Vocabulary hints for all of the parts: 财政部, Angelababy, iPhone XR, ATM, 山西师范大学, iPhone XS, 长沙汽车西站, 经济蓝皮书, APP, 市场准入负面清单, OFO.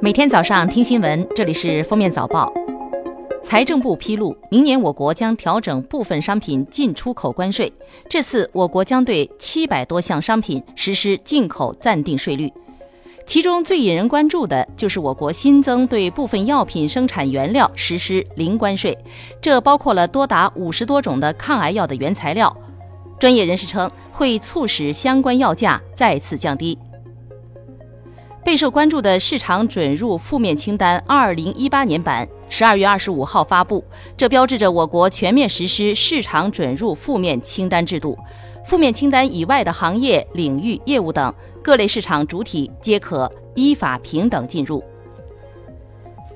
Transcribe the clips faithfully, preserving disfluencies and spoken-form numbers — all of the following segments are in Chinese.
每天早上听新闻，这里是封面早报。财政部披露，明年我国将调整部分商品进出口关税。这次我国将对七百多项商品实施进口暂定税率，其中最引人关注的就是我国新增对部分药品生产原料实施零关税，这包括了多达五十多种的抗癌药的原材料。专业人士称，会促使相关药价再次降低。备受关注的市场准入负面清单二零一八年版十二月二十五号发布，这标志着我国全面实施市场准入负面清单制度。负面清单以外的行业、领域、业务等各类市场主体皆可依法平等进入。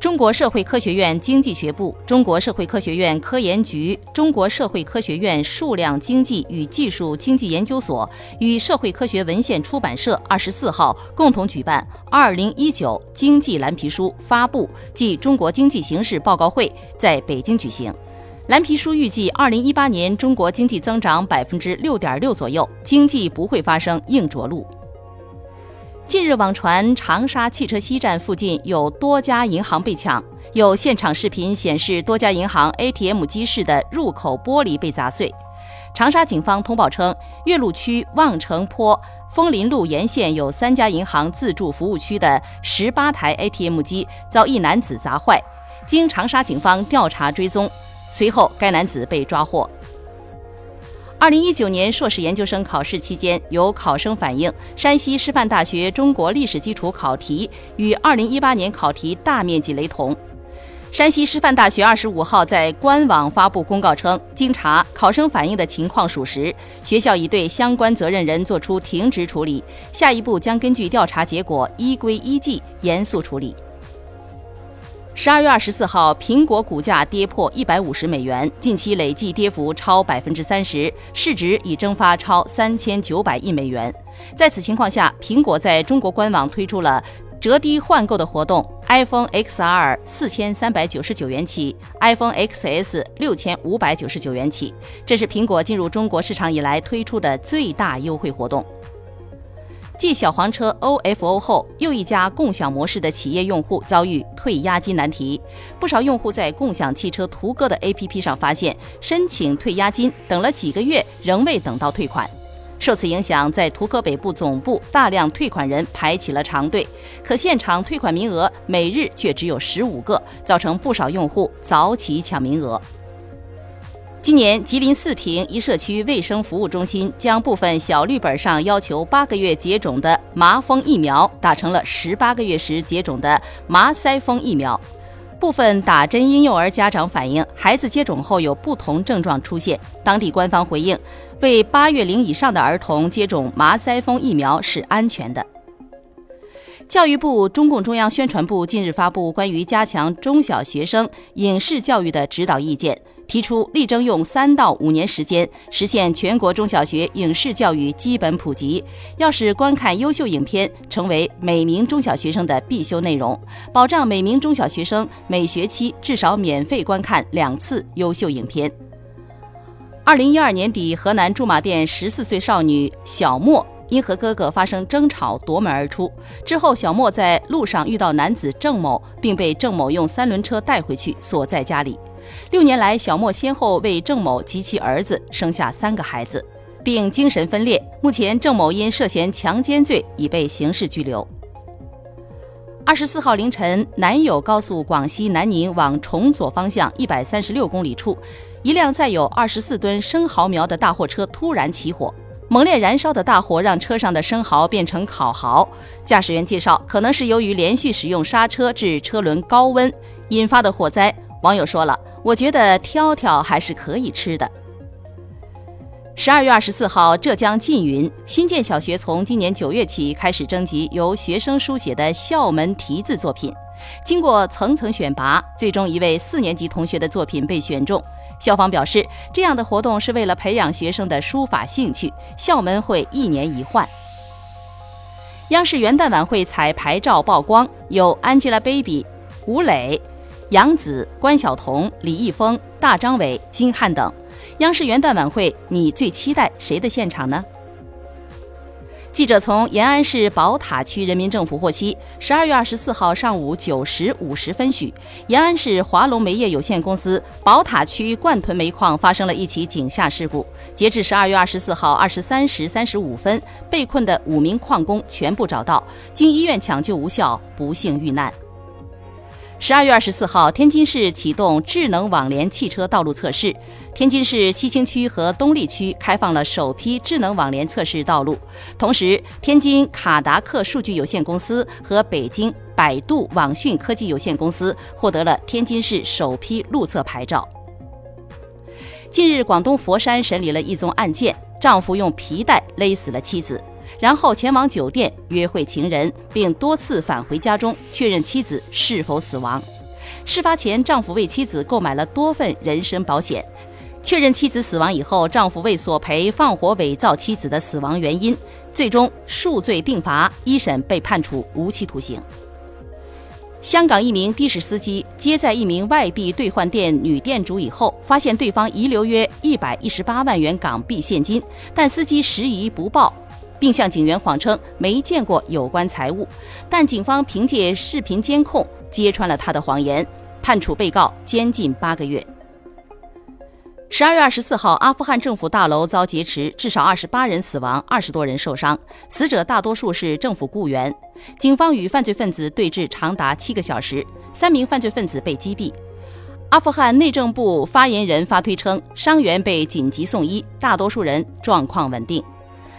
中国社会科学院经济学部、中国社会科学院科研局、中国社会科学院数量经济与技术经济研究所与社会科学文献出版社二十四号共同举办二零一九经济蓝皮书发布暨中国经济形势报告会，在北京举行。蓝皮书预计，二零一八年中国经济增长百分之六点六左右，经济不会发生硬着陆。近日网传长沙汽车西站附近有多家银行被抢，有现场视频显示多家银行 A T M 机室的入口玻璃被砸碎。长沙警方通报称，岳麓区望城坡枫林路沿线有三家银行自助服务区的十八台 A T M 机遭一男子砸坏，经长沙警方调查追踪，随后该男子被抓获。二零一九年硕士研究生考试期间，有考生反映，山西师范大学中国历史基础考题与二零一八年考题大面积雷同。山西师范大学二十五号在官网发布公告称，经查，考生反映的情况属实，学校已对相关责任人作出停职处理，下一步将根据调查结果依规依纪严肃处理。十二月二十四号，苹果股价跌破一百五十美元，近期累计跌幅超百分之三十，市值已蒸发超三千九百亿美元。在此情况下，苹果在中国官网推出了折低换购的活动 ：iPhone X R 四千三百九十九元起 ，iPhone X S 六千五百九十九元起。这是苹果进入中国市场以来推出的最大优惠活动。继小黄车 O F O 后，又一家共享模式的企业用户遭遇退押金难题。不少用户在共享汽车途歌的 A P P 上发现，申请退押金等了几个月仍未等到退款。受此影响，在途歌北部总部，大量退款人排起了长队，可现场退款名额每日却只有十五个，造成不少用户早起抢名额。今年吉林四平一社区卫生服务中心将部分小绿本上要求八个月接种的麻风疫苗打成了十八个月时接种的麻腮风疫苗。部分打针婴幼儿家长反映，孩子接种后有不同症状出现。当地官方回应，为八月龄以上的儿童接种麻腮风疫苗是安全的。教育部、中共中央宣传部近日发布关于加强中小学生影视教育的指导意见，提出力争用三到五年时间实现全国中小学影视教育基本普及，要使观看优秀影片成为每名中小学生的必修内容，保障每名中小学生每学期至少免费观看两次优秀影片。二零一二年底，河南驻马店十四岁少女小莫因和哥哥发生争吵夺门而出，之后小莫在路上遇到男子郑某，并被郑某用三轮车带回去锁在家里。六年来，小莫先后为郑某及其儿子生下三个孩子，并精神分裂。目前郑某因涉嫌强奸罪已被刑事拘留。二十四号凌晨，南友高速广西南宁往崇左方向一百三十六公里处，一辆载有二十四吨生蚝苗的大货车突然起火。猛烈燃烧的大火让车上的生蚝变成烤蚝，驾驶员介绍，可能是由于连续使用刹车致车轮高温引发的火灾。网友说了，我觉得挑挑还是可以吃的。十二月二十四号，浙江缙云新建小学从今年九月起开始征集由学生书写的校门题字作品，经过层层选拔，最终一位四年级同学的作品被选中。校方表示，这样的活动是为了培养学生的书法兴趣，校门会一年一换。央视元旦晚会彩排照曝光，有 Angelababy、吴磊、杨紫、关晓彤、李易峰、大张伟、金瀚等。央视元旦晚会，你最期待谁的现场呢？记者从延安市宝塔区人民政府获悉，十二月二十四号上午九时五十分许，延安市华龙煤业有限公司宝塔区灌屯煤矿发生了一起井下事故。截至十二月二十四号二十三时三十五分，被困的五名矿工全部找到，经医院抢救无效，不幸遇难。十二月二十四号，天津市启动智能网联汽车道路测试。天津市西青区和东丽区开放了首批智能网联测试道路，同时，天津卡达克数据有限公司和北京百度网讯科技有限公司获得了天津市首批路测牌照。近日，广东佛山审理了一宗案件，丈夫用皮带勒死了妻子，然后前往酒店约会情人，并多次返回家中确认妻子是否死亡。事发前，丈夫为妻子购买了多份人身保险。确认妻子死亡以后，丈夫为索赔放火伪造妻子的死亡原因，最终数罪并罚，一审被判处无期徒刑。香港一名的士司机接载一名外币兑换店女店主以后，发现对方遗留约一百一十八万元港币现金，但司机迟疑不报，并向警员谎称没见过有关财物，但警方凭借视频监控揭穿了他的谎言，判处被告监禁八个月。十二月二十四号，阿富汗政府大楼遭劫持，至少二十八人死亡，二十多人受伤，死者大多数是政府雇员。警方与犯罪分子对峙长达七个小时，三名犯罪分子被击毙。阿富汗内政部发言人发推称，伤员被紧急送医，大多数人状况稳定。